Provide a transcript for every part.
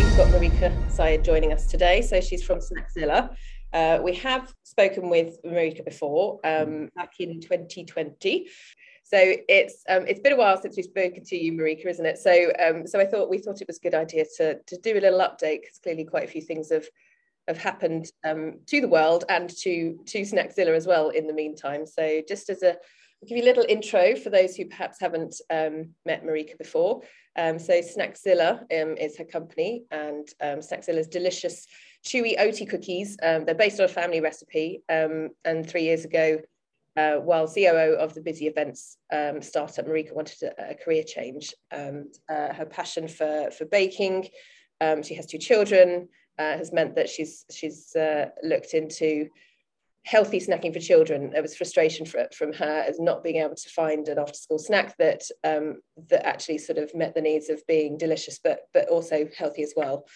We've got Marika Syed joining us today. So she's from Snackzilla. We have spoken with Marika before, back in 2020. So it's been a while since we've spoken to you, Marika, isn't it? So so we thought it was a good idea to do a little update, because clearly quite a few things have happened to the world and to Snackzilla as well in the meantime. So just as I'll give you a little intro for those who perhaps haven't met Marika before. So Snackzilla is her company, and Snackzilla's delicious chewy oaty cookies. They're based on a family recipe, and 3 years ago, while COO of the busy events startup, Marika wanted a career change. Her passion for baking, she has two children, has meant that she's looked into healthy snacking for children. There was frustration from her as not being able to find an after-school snack that actually sort of met the needs of being delicious, but also healthy as well.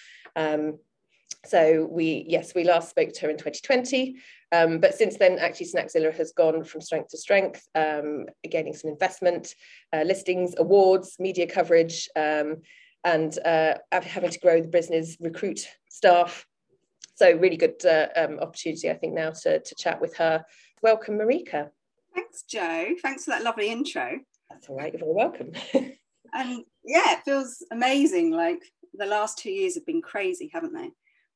So we last spoke to her in 2020, but since then actually Snackzilla has gone from strength to strength, gaining some investment, listings, awards, media coverage, and having to grow the business, recruit staff. So really good opportunity, I think, now to chat with her. Welcome, Marika. Thanks, Jo. Thanks for that lovely intro. That's all right. You're very welcome. And yeah, it feels amazing. Like, the last 2 years have been crazy, haven't they?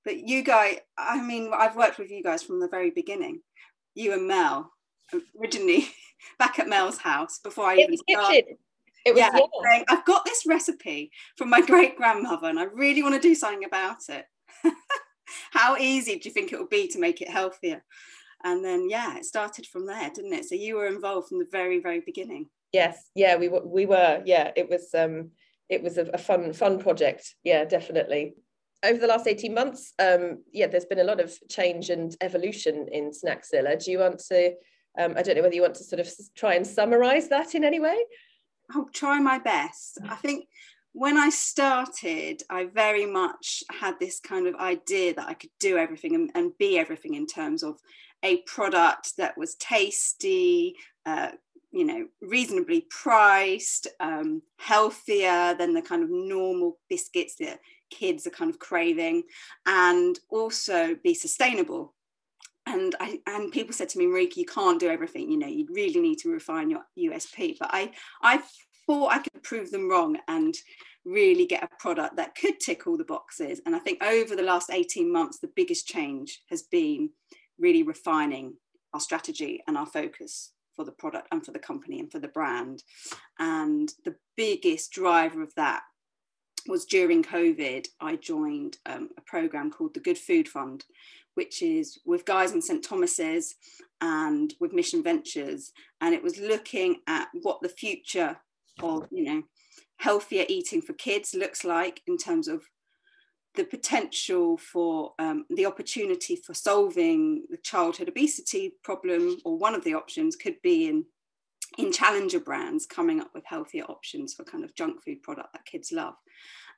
But you guys, I mean, I've worked with you guys from the very beginning. You and Mel, originally, back at Mel's house before I even started. It was saying, I've got this recipe from my great-grandmother and I really want to do something about it. How easy do you think it will be to make it healthier? And then, yeah, it started from there, didn't it? So you were involved from the very, very beginning. Yes. Yeah, we were. Yeah, it was a fun project. Yeah, definitely. Over the last 18 months, there's been a lot of change and evolution in Snackzilla. Do you want to, I don't know whether you want to sort of try and summarise that in any way? I'll try my best. I think when I started, I very much had this kind of idea that I could do everything and be everything in terms of a product that was tasty, reasonably priced, healthier than the kind of normal biscuits that kids are kind of craving, and also be sustainable. And people said to me, Marika, you can't do everything, you really need to refine your USP. But I thought I could prove them wrong and really get a product that could tick all the boxes. And I think over the last 18 months, the biggest change has been really refining our strategy and our focus for the product and for the company and for the brand. And the biggest driver of that was during COVID, I joined a program called the Good Food Fund, which is with guys in St. Thomas's and with Mission Ventures. And it was looking at what the future of, healthier eating for kids looks like in terms of the potential for the opportunity for solving the childhood obesity problem, or one of the options could be in challenger brands coming up with healthier options for kind of junk food product that kids love.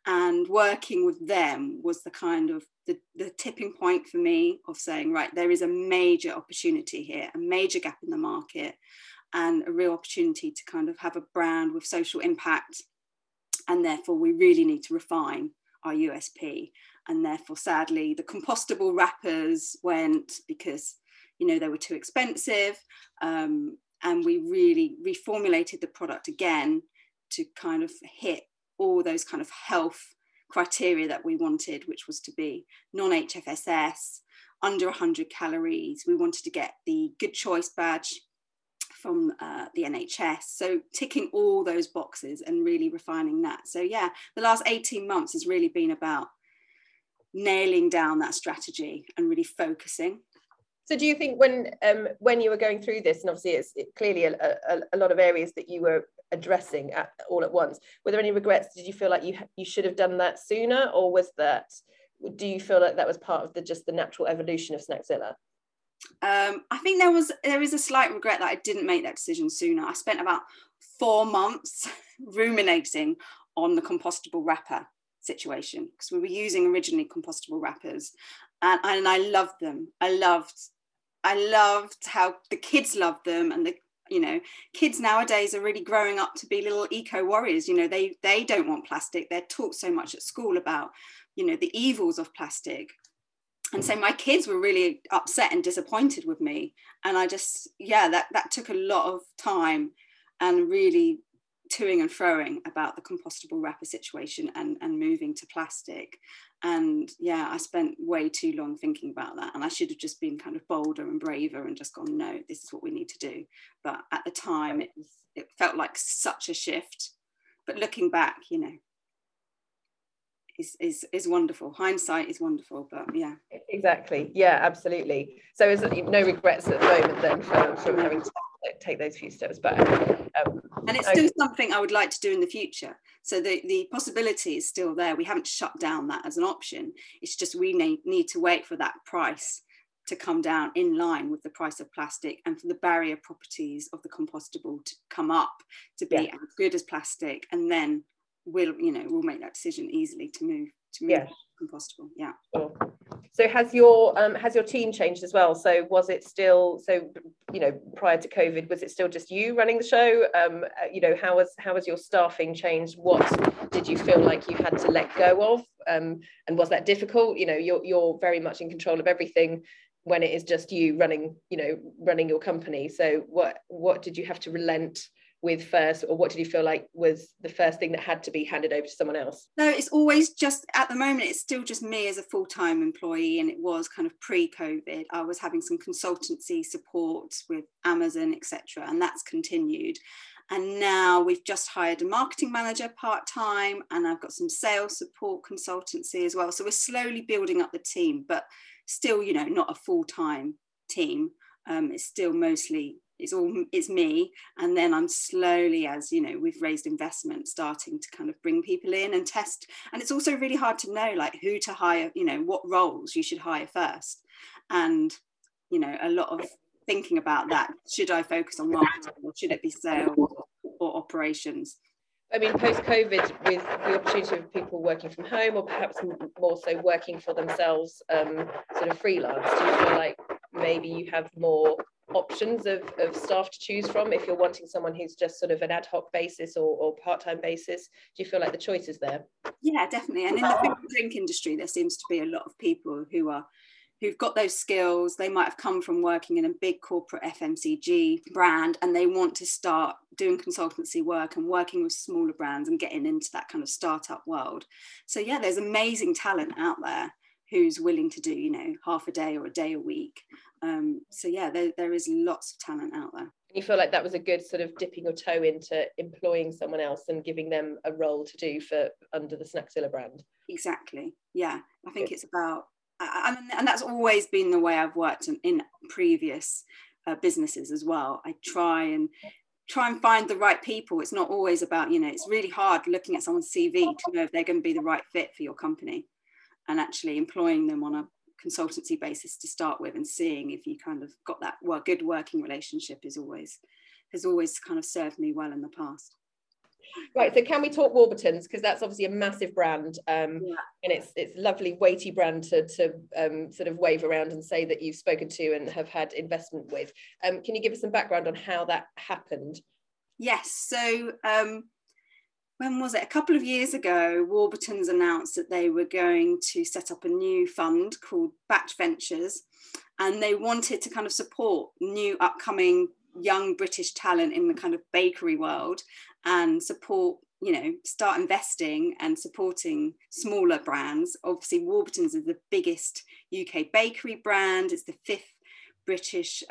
And working with them was the kind of the tipping point for me of saying, right, there is a major opportunity here, a major gap in the market, and a real opportunity to kind of have a brand with social impact. And therefore we really need to refine our USP. And therefore, sadly, the compostable wrappers went because, they were too expensive. And we really reformulated the product again to kind of hit all those kind of health criteria that we wanted, which was to be non-HFSS, under 100 calories. We wanted to get the Good Choice badge from the NHS. So ticking all those boxes and really refining that. So yeah, the last 18 months has really been about nailing down that strategy and really focusing. So do you think when you were going through this, and obviously it's clearly a lot of areas that you were addressing all at once, were there any regrets? Did you feel like you should have done that sooner, or was that? Do you feel like that was part of the natural evolution of Snackzilla? I think there is a slight regret that I didn't make that decision sooner. I spent about 4 months ruminating on the compostable wrapper situation, because we were using originally compostable wrappers, and I loved them. I loved how the kids loved them, and the you know, kids nowadays are really growing up to be little eco-warriors. You know, they don't want plastic. They're taught so much at school about, you know, the evils of plastic. And so my kids were really upset and disappointed with me. And I just, yeah, that took a lot of time and really toing and froing about the compostable wrapper situation and moving to plastic. And yeah, I spent way too long thinking about that. And I should have just been kind of bolder and braver and just gone, no, this is what we need to do. But at the time, it felt like such a shift. But looking back, you know, is wonderful. Hindsight is wonderful, but yeah. Exactly. Yeah, absolutely. So is no regrets at the moment then for having to take those few steps back. And it's still something I would like to do in the future. So the possibility is still there. We haven't shut down that as an option. It's just we need to wait for that price to come down in line with the price of plastic and for the barrier properties of the compostable to come up to be as good as plastic. And then we'll make that decision easily to move compostable. Yeah. Sure. So has your team changed as well? So was it still, so, you know, prior to COVID, was it still just you running the show? You know, how has your staffing changed? What did you feel like you had to let go of? And was that difficult? You know, you're very much in control of everything when it is just you running your company. So what did you have to relent with first, or what did you feel like was the first thing that had to be handed over to someone else? No, it's always just, at the moment, it's still just me as a full-time employee, and it was kind of pre-COVID. I was having some consultancy support with Amazon, etc., and that's continued. And now we've just hired a marketing manager part-time, and I've got some sales support consultancy as well. So we're slowly building up the team, but still, you know, not a full-time team. It's still mostly, it's me, and then I'm slowly, as you know, we've raised investment, starting to kind of bring people in and test. And it's also really hard to know like who to hire, you know, what roles you should hire first, and you know, a lot of thinking about that. Should I focus on marketing, or should it be sales or operations? I mean, post-COVID, with the opportunity of people working from home, or perhaps more so working for themselves, sort of freelance, do you feel like maybe you have more options of staff to choose from if you're wanting someone who's just sort of an ad hoc basis or part-time basis? Do you feel like the choice is there? Yeah, definitely. And in the food and drink industry, there seems to be a lot of people who've got those skills. They might have come from working in a big corporate FMCG brand, and they want to start doing consultancy work and working with smaller brands and getting into that kind of startup world. So yeah, there's amazing talent out there who's willing to do, you know, half a day or a day a week. So yeah, there is lots of talent out there. And you feel like that was a good sort of dipping your toe into employing someone else and giving them a role to do for under the Snackzilla brand? Exactly, yeah. I think it's about, I mean, and that's always been the way I've worked in previous businesses as well. I try and find the right people. It's not always about, you know, it's really hard looking at someone's CV to know if they're going to be the right fit for your company. And actually employing them on a consultancy basis to start with and seeing if you kind of got that good working relationship has always kind of served me well in the past. Right, so can we talk Warburton's, because that's obviously a massive brand, and it's a lovely weighty brand to sort of wave around and say that you've spoken to and have had investment with. Can you give us some background on how that happened? Yes, so when was it? A couple of years ago, Warburton's announced that they were going to set up a new fund called Batch Ventures, and they wanted to kind of support new upcoming young British talent in the kind of bakery world and support, you know, start investing and supporting smaller brands. Obviously, Warburton's is the biggest UK bakery brand. It's the fifth British,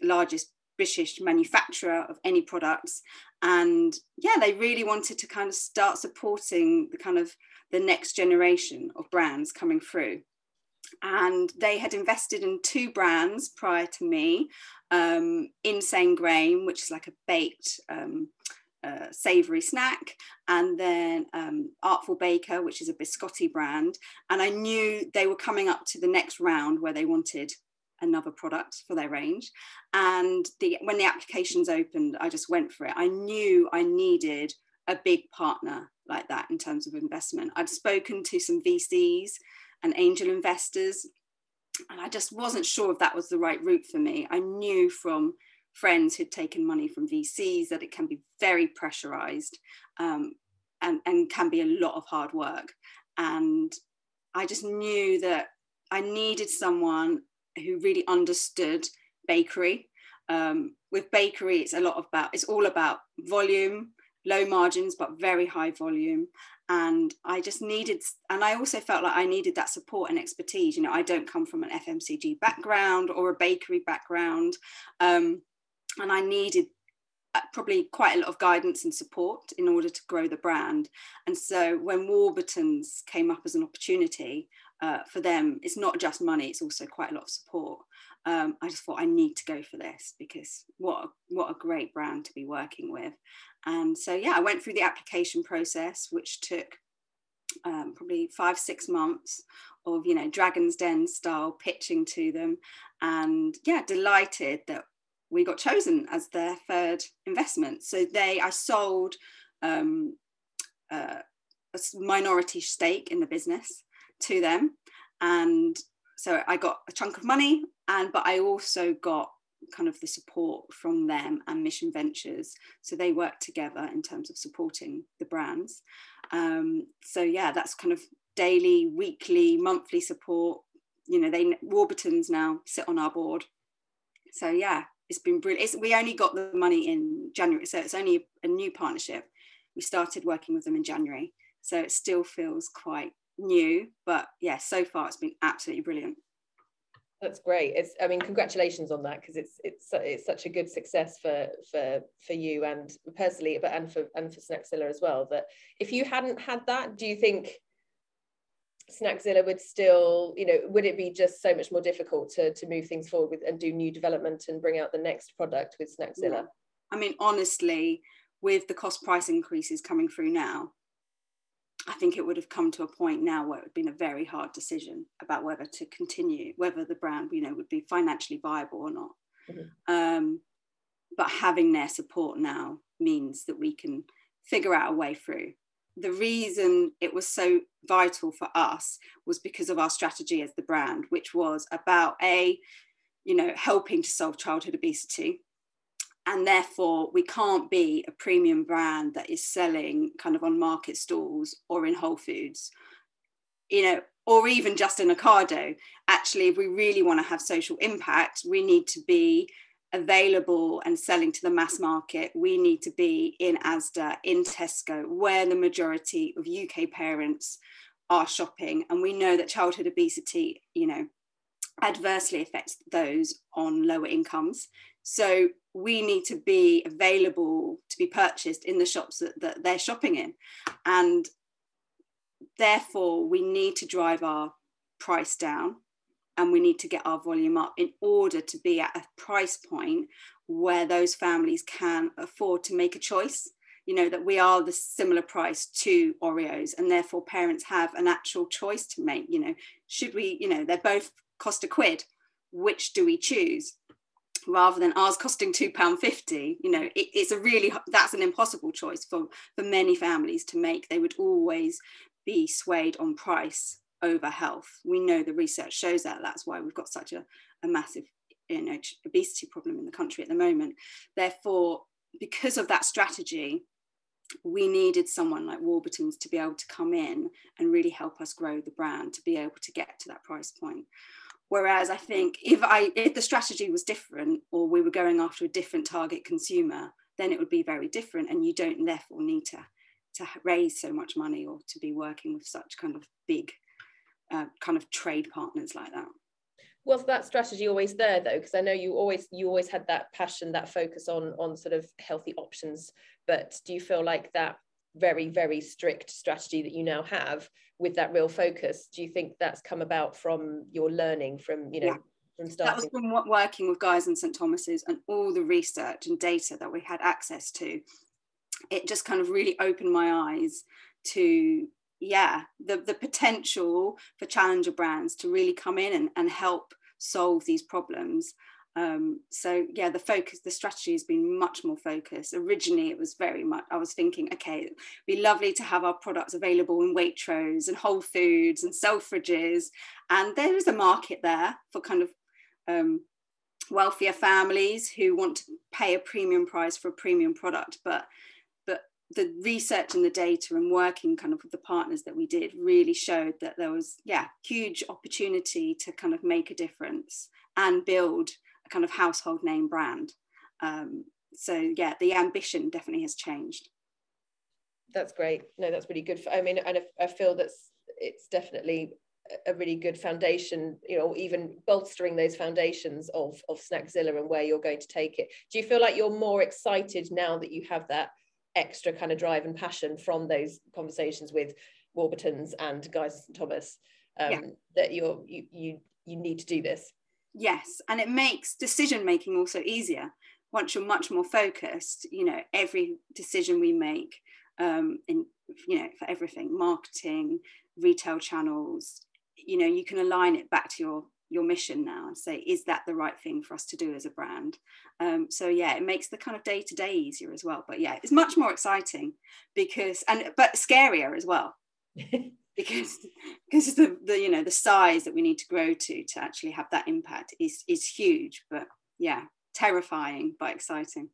largest British manufacturer of any products, and yeah, they really wanted to kind of start supporting the kind of the next generation of brands coming through. And they had invested in two brands prior to me, Insane Grain, which is like a baked savoury snack, and then Artful Baker, which is a biscotti brand. And I knew they were coming up to the next round where they wanted another product for their range, and when the applications opened, I just went for it. I knew I needed a big partner like that in terms of investment. I'd spoken to some VCs and angel investors, and I just wasn't sure if that was the right route for me. I knew from friends who'd taken money from VCs, that it can be very pressurized and can be a lot of hard work. And I just knew that I needed someone who really understood bakery. With bakery, it's all about volume, low margins, but very high volume. And I also felt like I needed that support and expertise. You know, I don't come from an FMCG background or a bakery background. And I needed probably quite a lot of guidance and support in order to grow the brand. And so when Warburton's came up as an opportunity for them, it's not just money, it's also quite a lot of support. I just thought I need to go for this, because what a great brand to be working with. And so, yeah, I went through the application process, which took probably 5-6 months of, you know, Dragon's Den style pitching to them. And yeah, delighted that we got chosen as their third investment. So I sold a minority stake in the business to them. And so I got a chunk of money, but I also got kind of the support from them and Mission Ventures. So they work together in terms of supporting the brands. So yeah, that's kind of daily, weekly, monthly support. You know, Warburton's now sit on our board. So yeah, it's been brilliant. We only got the money in January, so it's only a new partnership. We started working with them in January, so it still feels quite new, but yeah, so far it's been absolutely brilliant. That's great. I mean, congratulations on that, because it's such a good success for you and personally, but and for Snackzilla as well. That if you hadn't had that, do you think Snackzilla would still, you know, would it be just so much more difficult to move things forward with and do new development and bring out the next product with Snackzilla? I mean, honestly, with the cost price increases coming through now, I think it would have come to a point now where it would have been a very hard decision about whether to continue, whether the brand, you know, would be financially viable or not. Mm-hmm. But having their support now means that we can figure out a way through. The reason it was so vital for us was because of our strategy as the brand, which was about you know, helping to solve childhood obesity. And therefore, we can't be a premium brand that is selling kind of on market stalls or in Whole Foods, you know, or even just in Ocado. Actually, if we really want to have social impact, we need to be available and selling to the mass market. We need to be in Asda, in Tesco, where the majority of UK parents are shopping. And we know that childhood obesity, you know, adversely affects those on lower incomes. So we need to be available to be purchased in the shops that they're shopping in. And therefore, we need to drive our price down, and we need to get our volume up in order to be at a price point where those families can afford to make a choice. You know, that we are the similar price to Oreos, and therefore parents have an actual choice to make. You know, should we, you know, they're both cost £1, which do we choose? Rather than ours costing £2.50, you know, that's an impossible choice for many families to make. They would always be swayed on price over health. We know the research shows that. That's why we've got such a massive, you know, obesity problem in the country at the moment. Therefore, because of that strategy, we needed someone like Warburton's to be able to come in and really help us grow the brand, to be able to get to that price point. Whereas I think if the strategy was different, or we were going after a different target consumer, then it would be very different, and you don't therefore need to raise so much money or to be working with such kind of big kind of trade partners like that. Was that strategy always there though? Because I know you always had that passion, that focus on sort of healthy options. But do you feel like that very, very strict strategy that you now have with that real focus, do you think that's come about from your learning from, you know, from starting? That was from working with guys in St. Thomas's and all the research and data that we had access to. It just kind of really opened my eyes to, yeah, the potential for challenger brands to really come in and help solve these problems. So yeah, the strategy has been much more focused. Originally, it was very much, I was thinking, okay, it'd be lovely to have our products available in Waitrose and Whole Foods and Selfridges. And there is a market there for kind of wealthier families who want to pay a premium price for a premium product. But the research and the data and working kind of with the partners that we did really showed that there was, huge opportunity to kind of make a difference and build a kind of household name brand. So the ambition definitely has changed. That's great. No, that's really good. I mean, and I feel it's definitely a really good foundation, even bolstering those foundations of Snackzilla and where you're going to take it. Do you feel like you're more excited now that you have that extra kind of drive and passion from those conversations with Warburton's and Guys at St. Thomas, that you need to do this? Yes, and it makes decision making also easier. Once you're much more focused, every decision we make, for everything, marketing, retail channels, you can align it back to your mission now and say, is that the right thing for us to do as a brand? So it makes the kind of day-to-day easier as well. But it's much more exciting but scarier as well. because the size that we need to grow to actually have that impact is huge, but terrifying but exciting.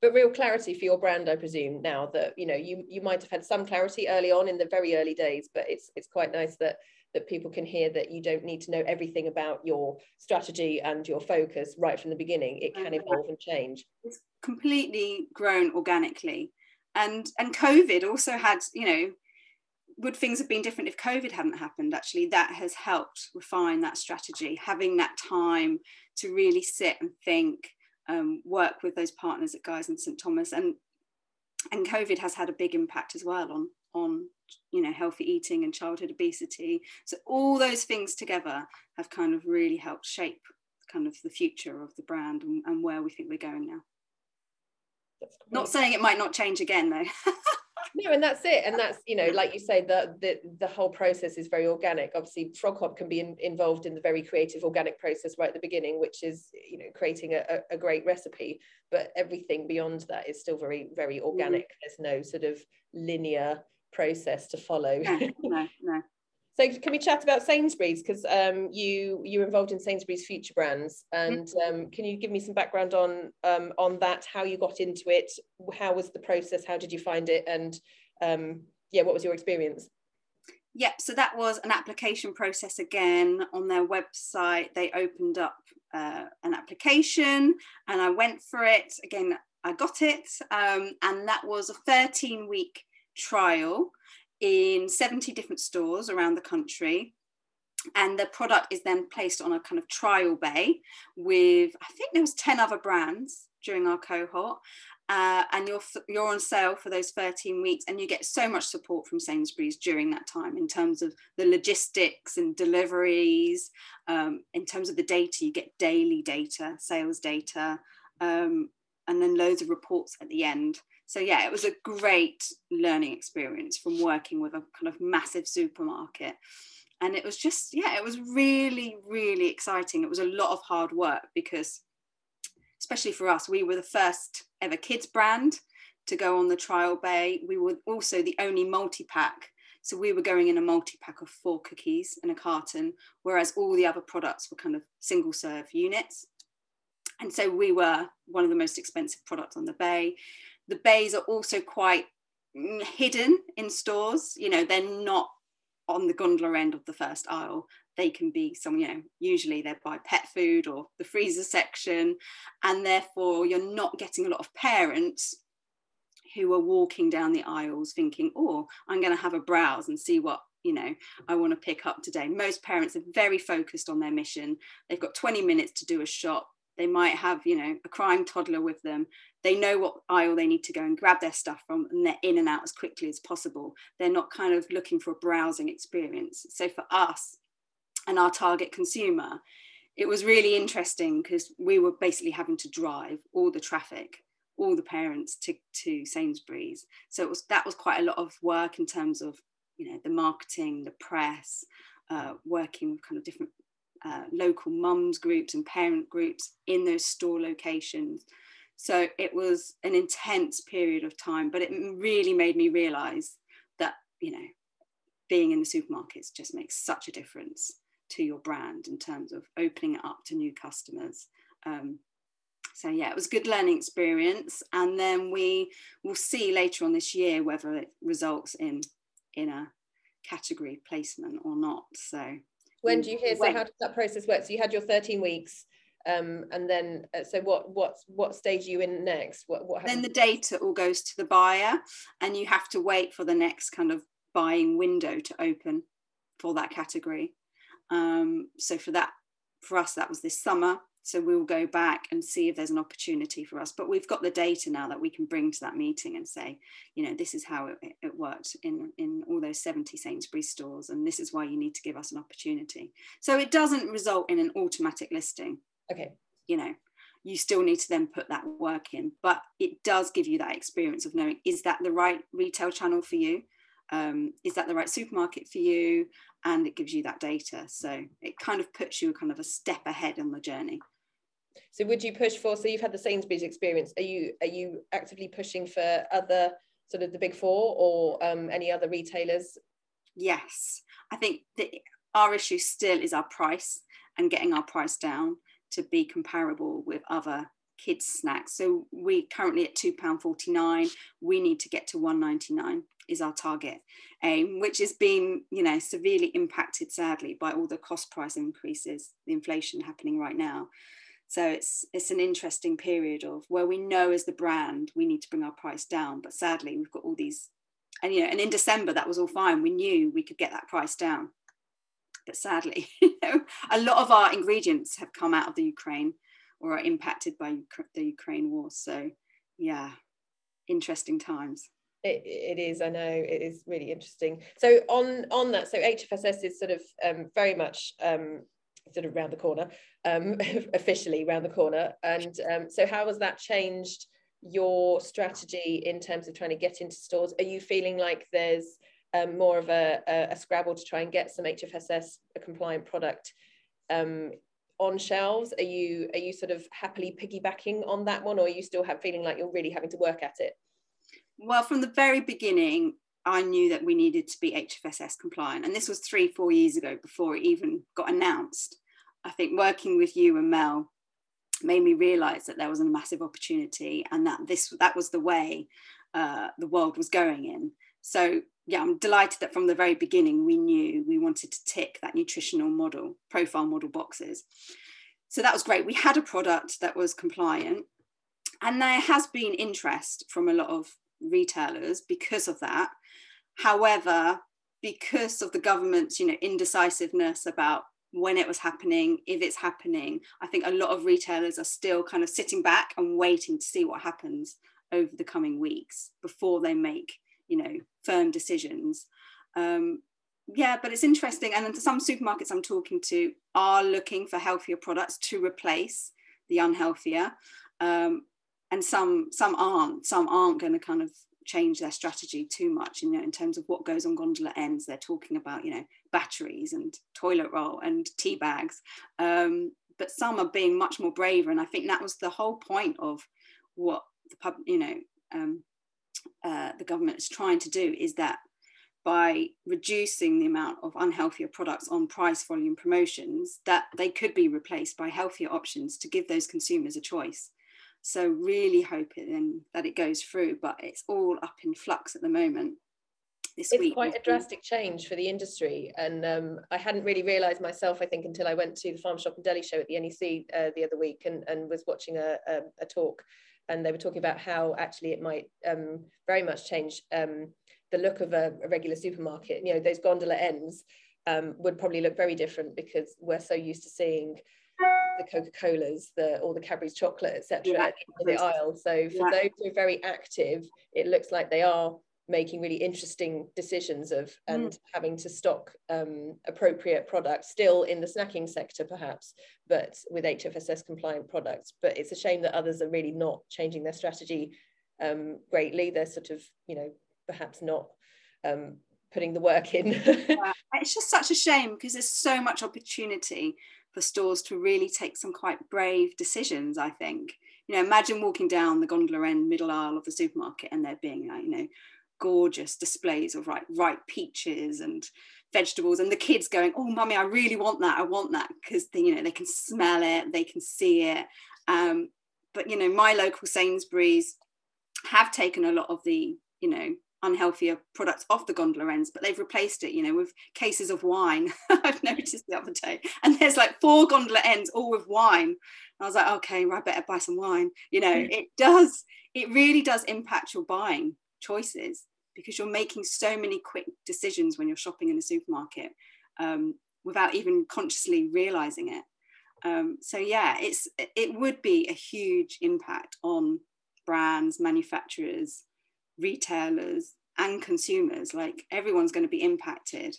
But real clarity for your brand, I presume, now that, you might have had some clarity early on in the very early days, but it's quite nice that people can hear that you don't need to know everything about your strategy and your focus right from the beginning. It can evolve and change. It's completely grown organically. And COVID also had, would things have been different if COVID hadn't happened? Actually, that has helped refine that strategy, having that time to really sit and think, work with those partners at Guys and St. Thomas, and COVID has had a big impact as well on healthy eating and childhood obesity. So all those things together have kind of really helped shape kind of the future of the brand and where we think we're going now. That's cool. Not saying it might not change again though. No, and that's it. And that's, like you say, the whole process is very organic. Obviously, Frog Hop can be involved in the very creative organic process right at the beginning, which is, creating a great recipe. But everything beyond that is still very, very organic. Mm-hmm. There's no sort of linear process to follow. No. So can we chat about Sainsbury's? Because you're involved in Sainsbury's Future Brands. And can you give me some background on that, how you got into it? How was the process? How did you find it? And what was your experience? Yep, so that was an application process again. On their website, they opened up an application and I went for it. Again, I got it. And that was a 13-week trial in 70 different stores around the country, and the product is then placed on a kind of trial bay with, I think there was 10 other brands during our cohort, and you're on sale for those 13 weeks, and you get so much support from Sainsbury's during that time in terms of the logistics and deliveries, in terms of the data, you get daily data, sales data, and then loads of reports at the end. So it was a great learning experience from working with a kind of massive supermarket. And it was just, it was really, really exciting. It was a lot of hard work because, especially for us, we were the first ever kids brand to go on the trial bay. We were also the only multi-pack. So we were going in a multi-pack of 4 cookies in a carton, whereas all the other products were kind of single serve units. And so we were one of the most expensive products on the bay. The bays are also quite hidden in stores. They're not on the gondola end of the first aisle. They can be some, usually they're by pet food or the freezer section. And therefore you're not getting a lot of parents who are walking down the aisles thinking, oh, I'm going to have a browse and see what, I want to pick up today. Most parents are very focused on their mission. They've got 20 minutes to do a shop. They might have, a crying toddler with them. They know what aisle they need to go and grab their stuff from, and they're in and out as quickly as possible. They're not kind of looking for a browsing experience. So for us and our target consumer, it was really interesting because we were basically having to drive all the traffic, all the parents to Sainsbury's. So that was quite a lot of work in terms of, the marketing, the press, working with kind of different local mums groups and parent groups in those store locations. So it was an intense period of time, but it really made me realise that, being in the supermarkets just makes such a difference to your brand in terms of opening it up to new customers So yeah, it was a good learning experience. And then we will see later on this year whether it results in a category placement or not. So when do you hear? So how does that process work? So you had your 13 weeks. And then, so what stage are you in next? What happens? Then the data all goes to the buyer, and you have to wait for the next kind of buying window to open for that category. So for that, for us, that was this summer. So we'll go back and see if there's an opportunity for us. But we've got the data now that we can bring to that meeting and say, you know, this is how it worked in all those 70 Sainsbury's stores, and this is why you need to give us an opportunity. So it doesn't result in an automatic listing. Okay. You know, you still need to then put that work in, but it does give you that experience of knowing, is that the right retail channel for you? Is that the right supermarket for you? And it gives you that data. So it kind of puts you kind of a step ahead on the journey. So would you push for, so you've had the Sainsbury's experience, are you actively pushing for other sort of the big four or any other retailers? Yes, I think our issue still is our price and getting our price down to be comparable with other kids snacks. So we currently at £2.49, we need to get to £1.99 is our target aim, which has been, you know, severely impacted sadly by all the cost price increases, the inflation happening right now. So it's an interesting period of where we know as the brand, we need to bring our price down. But sadly, we've got all these, and, you know, and in December, that was all fine. We knew we could get that price down. But sadly, you know, a lot of our ingredients have come out of the Ukraine or are impacted by the Ukraine war. So, yeah, interesting times. It is, I know, it is really interesting. So on that, so HFSS is sort of very much... sort of round the corner, officially round the corner. And so how has that changed your strategy in terms of trying to get into stores? Are you feeling like there's more of a scrabble to try and get some HFSS compliant product on shelves? Are you sort of happily piggybacking on that one, or are you still feeling like you're really having to work at it? Well, from the very beginning, I knew that we needed to be HFSS compliant. And this was 3-4 years ago before it even got announced. I think working with you and Mel made me realise that there was a massive opportunity and that that was the way the world was going in. So yeah, I'm delighted that from the very beginning, we knew we wanted to tick that nutritional model, profile model boxes. So that was great. We had a product that was compliant, and there has been interest from a lot of retailers because of that. However, because of the government's, you know, indecisiveness about when it was happening, if it's happening, I think a lot of retailers are still kind of sitting back and waiting to see what happens over the coming weeks before they make, you know, firm decisions. Yeah, but it's interesting. And then some supermarkets I'm talking to are looking for healthier products to replace the unhealthier. And some aren't going to kind of change their strategy too much, you know, in terms of what goes on gondola ends. They're talking about, you know, batteries and toilet roll and tea bags, but some are being much more braver. And I think that was the whole point of what the government is trying to do, is that by reducing the amount of unhealthier products on price volume promotions, that they could be replaced by healthier options to give those consumers a choice. So really hoping that it goes through, but it's all up in flux at the moment. It's quite a drastic change for the industry. And I hadn't really realised myself, I think, until I went to the Farm Shop and Deli show at the NEC the other week and was watching a talk. And they were talking about how actually it might very much change the look of a regular supermarket. You know, those gondola ends would probably look very different because we're so used to seeing the Coca-Colas, all the Cadbury's chocolate, etc. at the end of the aisle. So for those who are very active, it looks like they are making really interesting decisions and having to stock appropriate products still in the snacking sector perhaps, but with HFSS compliant products. But it's a shame that others are really not changing their strategy greatly. They're sort of, you know, perhaps not putting the work in. It's just such a shame because there's so much opportunity for stores to really take some quite brave decisions, I think. You know, imagine walking down the gondola end middle aisle of the supermarket and there being, you know, gorgeous displays of ripe peaches and vegetables, and the kids going, oh, mummy, I really want that, because, you know, they can smell it, they can see it, But, you know, my local Sainsbury's have taken a lot of the, you know, unhealthier products off the gondola ends, but they've replaced it, you know, with cases of wine. I've noticed the other day, and there's like 4 gondola ends all with wine. I was like, okay, well, I better buy some wine. You know, it really does impact your buying choices, because you're making so many quick decisions when you're shopping in a supermarket without even consciously realizing it. So yeah, it would be a huge impact on brands, manufacturers, retailers and consumers. Like, everyone's going to be impacted,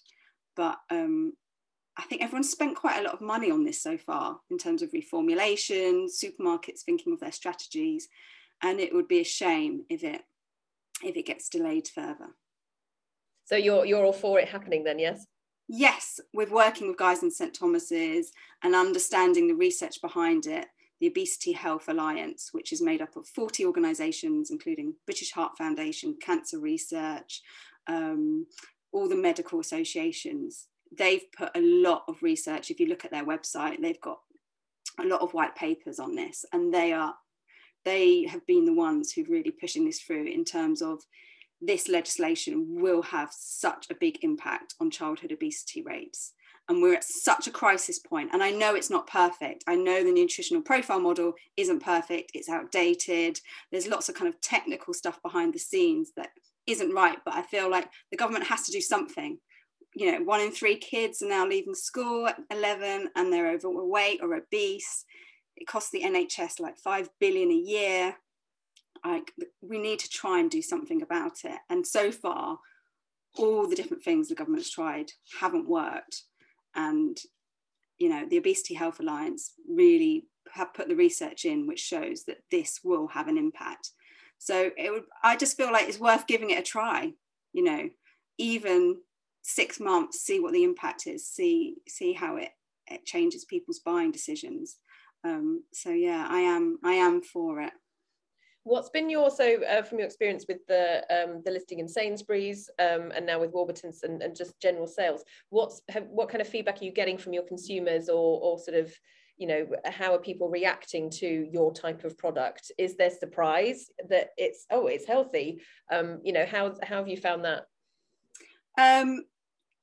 but I think everyone's spent quite a lot of money on this so far in terms of reformulation, supermarkets thinking of their strategies, and it would be a shame if it gets delayed further. So you're all for it happening then? Yes, with working with guys in St. Thomas's and understanding the research behind it. The Obesity Health Alliance, which is made up of 40 organisations, including British Heart Foundation, Cancer Research, all the medical associations. They've put a lot of research. If you look at their website, they've got a lot of white papers on this, and they have been the ones who've really pushing this through in terms of this legislation will have such a big impact on childhood obesity rates. And we're at such a crisis point. And I know it's not perfect. I know the nutritional profile model isn't perfect. It's outdated. There's lots of kind of technical stuff behind the scenes that isn't right. But I feel like the government has to do something. You know, 1 in 3 kids are now leaving school at 11 and they're overweight or obese. It costs the NHS like $5 billion a year. Like, we need to try and do something about it. And so far, all the different things the government's tried haven't worked. And, you know, the Obesity Health Alliance really have put the research in, which shows that this will have an impact. So I just feel like it's worth giving it a try, you know, even 6 months, see what the impact is, see how it changes people's buying decisions. So, yeah, I am for it. What's been from your experience with the listing in Sainsbury's and now with Warburton's and just general sales, what kind of feedback are you getting from your consumers, or sort of, you know, how are people reacting to your type of product? Is there surprise that it's healthy? You know, how have you found that?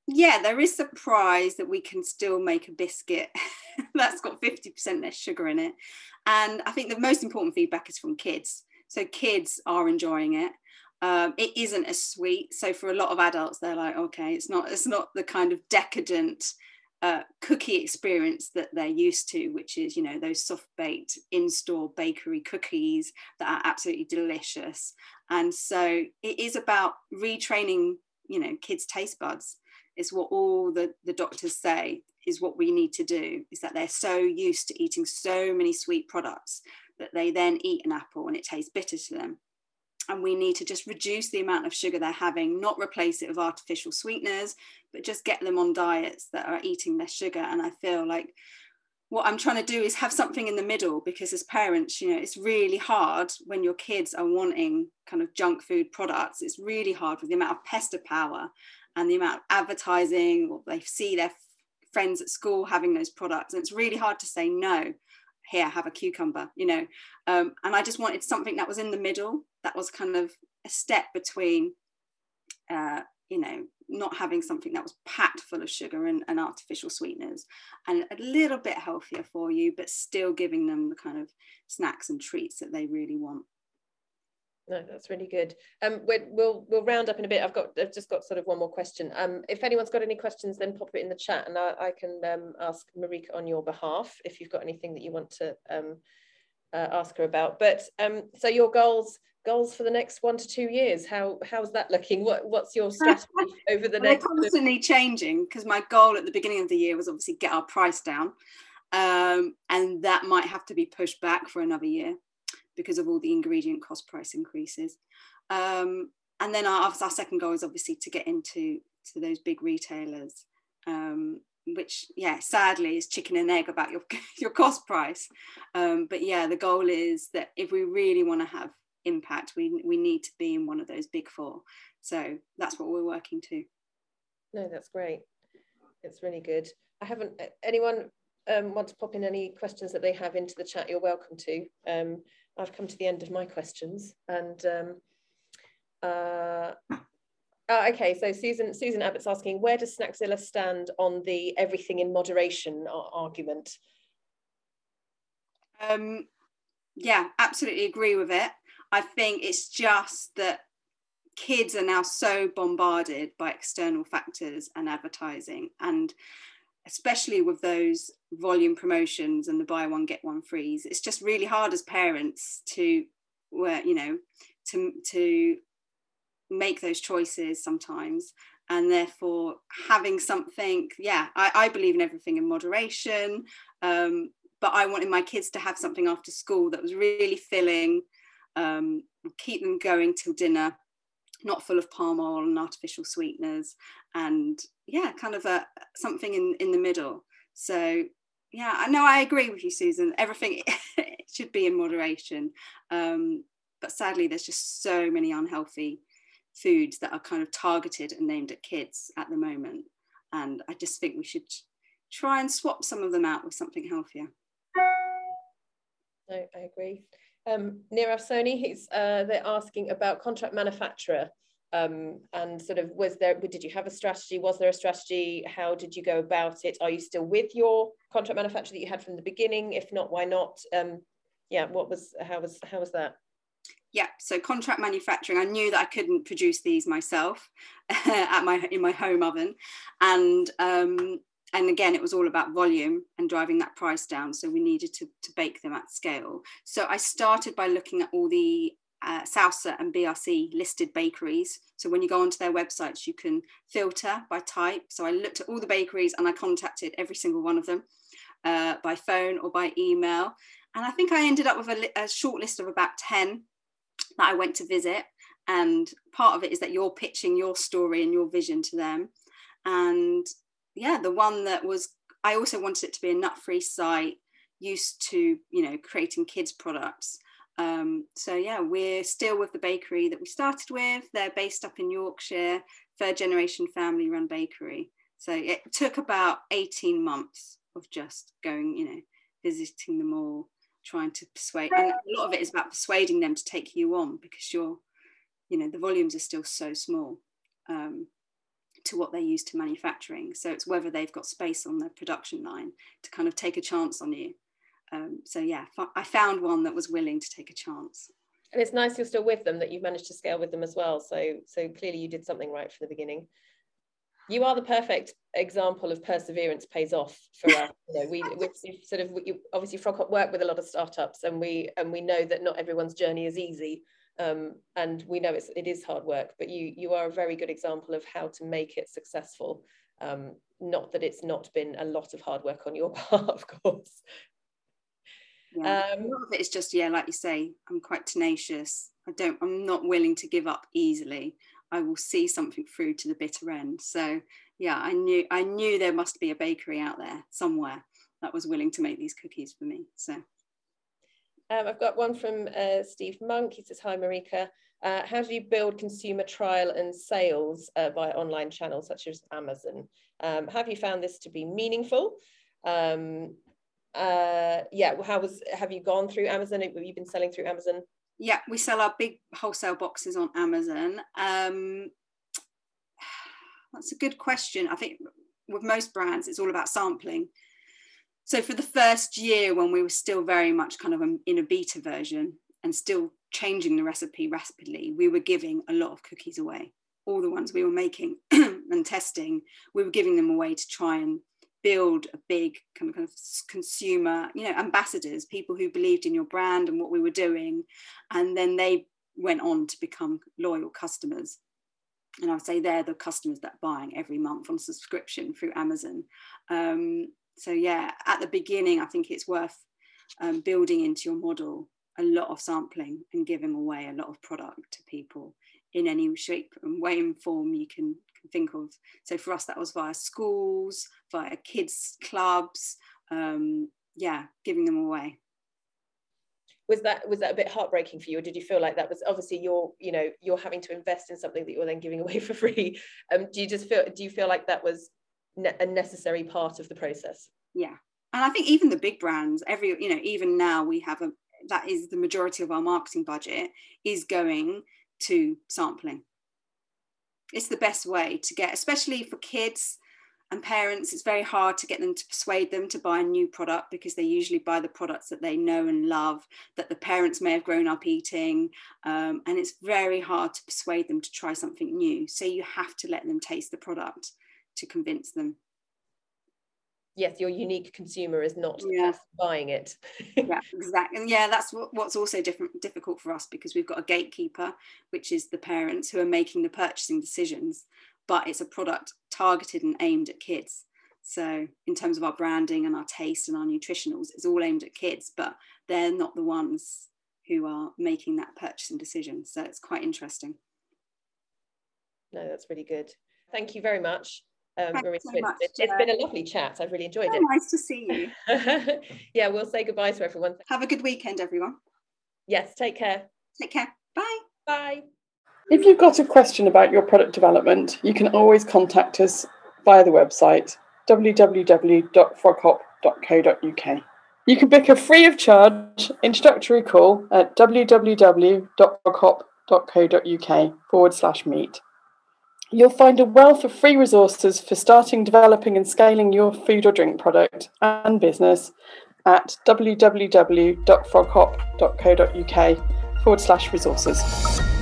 Yeah, there is surprise that we can still make a biscuit that's got 50% less sugar in it. And I think the most important feedback is from kids. So kids are enjoying it. It isn't as sweet. So for a lot of adults, they're like, okay, it's not the kind of decadent cookie experience that they're used to, which is, you know, those soft baked in-store bakery cookies that are absolutely delicious. And so it is about retraining, you know, kids' taste buds. It's what all the doctors say is what we need to do, is that they're so used to eating so many sweet products that they then eat an apple and it tastes bitter to them. And we need to just reduce the amount of sugar they're having, not replace it with artificial sweeteners, but just get them on diets that are eating less sugar. And I feel like what I'm trying to do is have something in the middle, because as parents, you know, it's really hard when your kids are wanting kind of junk food products. It's really hard with the amount of pester power and the amount of advertising, or they see their friends at school having those products, and it's really hard to say no. Here, have a cucumber, you know. And I just wanted something that was in the middle, that was kind of a step between, you know, not having something that was packed full of sugar and artificial sweeteners, and a little bit healthier for you, but still giving them the kind of snacks and treats that they really want. No, that's really good. We'll round up in a bit. I've just got sort of one more question. If anyone's got any questions, then pop it in the chat, and I can ask Marika on your behalf if you've got anything that you want to ask her about. But so your goals for the next 1 to 2 years, how's that looking? What's your strategy over the next? They're constantly changing, because my goal at the beginning of the year was obviously get our price down, and that might have to be pushed back for another year, because of all the ingredient cost price increases. And then our second goal is obviously to get into those big retailers, which, yeah, sadly is chicken and egg about your cost price. But yeah, the goal is that if we really want to have impact, we need to be in one of those big 4. So that's what we're working to. No, that's great. It's really good. I haven't, anyone want to pop in any questions that they have into the chat, you're welcome to. I've come to the end of my questions, and okay, so Susan Abbott's asking, where does Snackzilla stand on the everything in moderation argument? Yeah, absolutely agree with it. I think it's just that kids are now so bombarded by external factors and advertising, and especially with those volume promotions and the buy one get one frees, it's just really hard as parents to, you know, to make those choices sometimes, and therefore having something. Yeah, I believe in everything in moderation, but I wanted my kids to have something after school that was really filling, keep them going till dinner, not full of palm oil and artificial sweeteners, and yeah, kind of a something in the middle. So yeah, I know, I agree with you, Susan, everything it should be in moderation, but sadly there's just so many unhealthy foods that are kind of targeted and aimed at kids at the moment, and I just think we should try and swap some of them out with something healthier. No, I agree. Nirav Soni, they're asking about contract manufacturer, and sort of, did you have a strategy? Was there a strategy? How did you go about it? Are you still with your contract manufacturer that you had from the beginning? If not, why not? Yeah, how was that? Yeah, so contract manufacturing, I knew that I couldn't produce these myself in my home oven, and again, it was all about volume and driving that price down. So we needed to bake them at scale. So I started by looking at all the Sousa and BRC listed bakeries. So when you go onto their websites, you can filter by type. So I looked at all the bakeries and I contacted every single one of them by phone or by email. And I think I ended up with a short list of about 10 that I went to visit. And part of it is that you're pitching your story and your vision to them. And yeah, the one that was, I also wanted it to be a nut-free site, used to, you know, creating kids products. So yeah, we're still with the bakery that we started with. They're based up in Yorkshire, third generation family run bakery. So it took about 18 months of just going, you know, visiting them all, trying to persuade, and a lot of it is about persuading them to take you on, because you're, you know, the volumes are still so small to what they use to manufacturing. So it's whether they've got space on their production line to kind of take a chance on you. So yeah, I found one that was willing to take a chance. And it's nice you're still with them, that you've managed to scale with them as well. So clearly you did something right from the beginning. You are the perfect example of perseverance pays off for us. You know, we obviously Frog Hop work with a lot of startups, and we know that not everyone's journey is easy. And we know it is hard work, but you are a very good example of how to make it successful. Not that it's not been a lot of hard work on your part, of course. Yeah. A lot of it is just, yeah, like you say, I'm quite tenacious. I'm not willing to give up easily. I will see something through to the bitter end. So yeah, I knew there must be a bakery out there somewhere that was willing to make these cookies for me. So. I've got one from Steve Monk. He says, hi, Marika. How do you build consumer trial and sales via online channels such as Amazon? Have you found this to be meaningful? Yeah, have you gone through Amazon? Have you been selling through Amazon? Yeah, we sell our big wholesale boxes on Amazon. That's a good question. I think with most brands, it's all about sampling. So for the first year, when we were still very much kind of in a beta version and still changing the recipe rapidly, we were giving a lot of cookies away. All the ones we were making and testing, we were giving them away to try and build a big kind of consumer, you know, ambassadors, people who believed in your brand and what we were doing. And then they went on to become loyal customers. And I would say they're the customers that are buying every month on subscription through Amazon. So yeah, at the beginning, I think it's worth building into your model a lot of sampling and giving away a lot of product to people in any shape and way and form you can think of. So for us, that was via schools, via kids' clubs, yeah, giving them away. Was that a bit heartbreaking for you, or did you feel like that was obviously you're having to invest in something that you're then giving away for free? Do you feel like that was a necessary part of the process? Yeah, And I think even the big brands, even now we have that is the majority of our marketing budget is going to sampling. It's the best way to get, especially for kids and parents, it's very hard to get them to persuade them to buy a new product because they usually buy the products that they know and love, that the parents may have grown up eating. And it's very hard to persuade them to try something new. So you have to let them taste the product to convince them. Yes, your unique consumer is not just buying it. Yeah, exactly. And yeah, that's what's also difficult for us, because we've got a gatekeeper, which is the parents who are making the purchasing decisions, but it's a product targeted and aimed at kids. So in terms of our branding and our taste and our nutritionals, it's all aimed at kids, but they're not the ones who are making that purchasing decision. So it's quite interesting. No, that's really good. Thank you very much. Marika, so much, it's been a lovely chat. I've really enjoyed it. Nice to see you. Yeah, we'll say goodbye to everyone. Have a good weekend, everyone. Yes, take care. Take care. Bye. Bye. If you've got a question about your product development, you can always contact us via the website www.froghop.co.uk. You can book a free of charge introductory call at www.froghop.co.uk/meet. You'll find a wealth of free resources for starting, developing and scaling your food or drink product and business at www.froghop.co.uk/resources.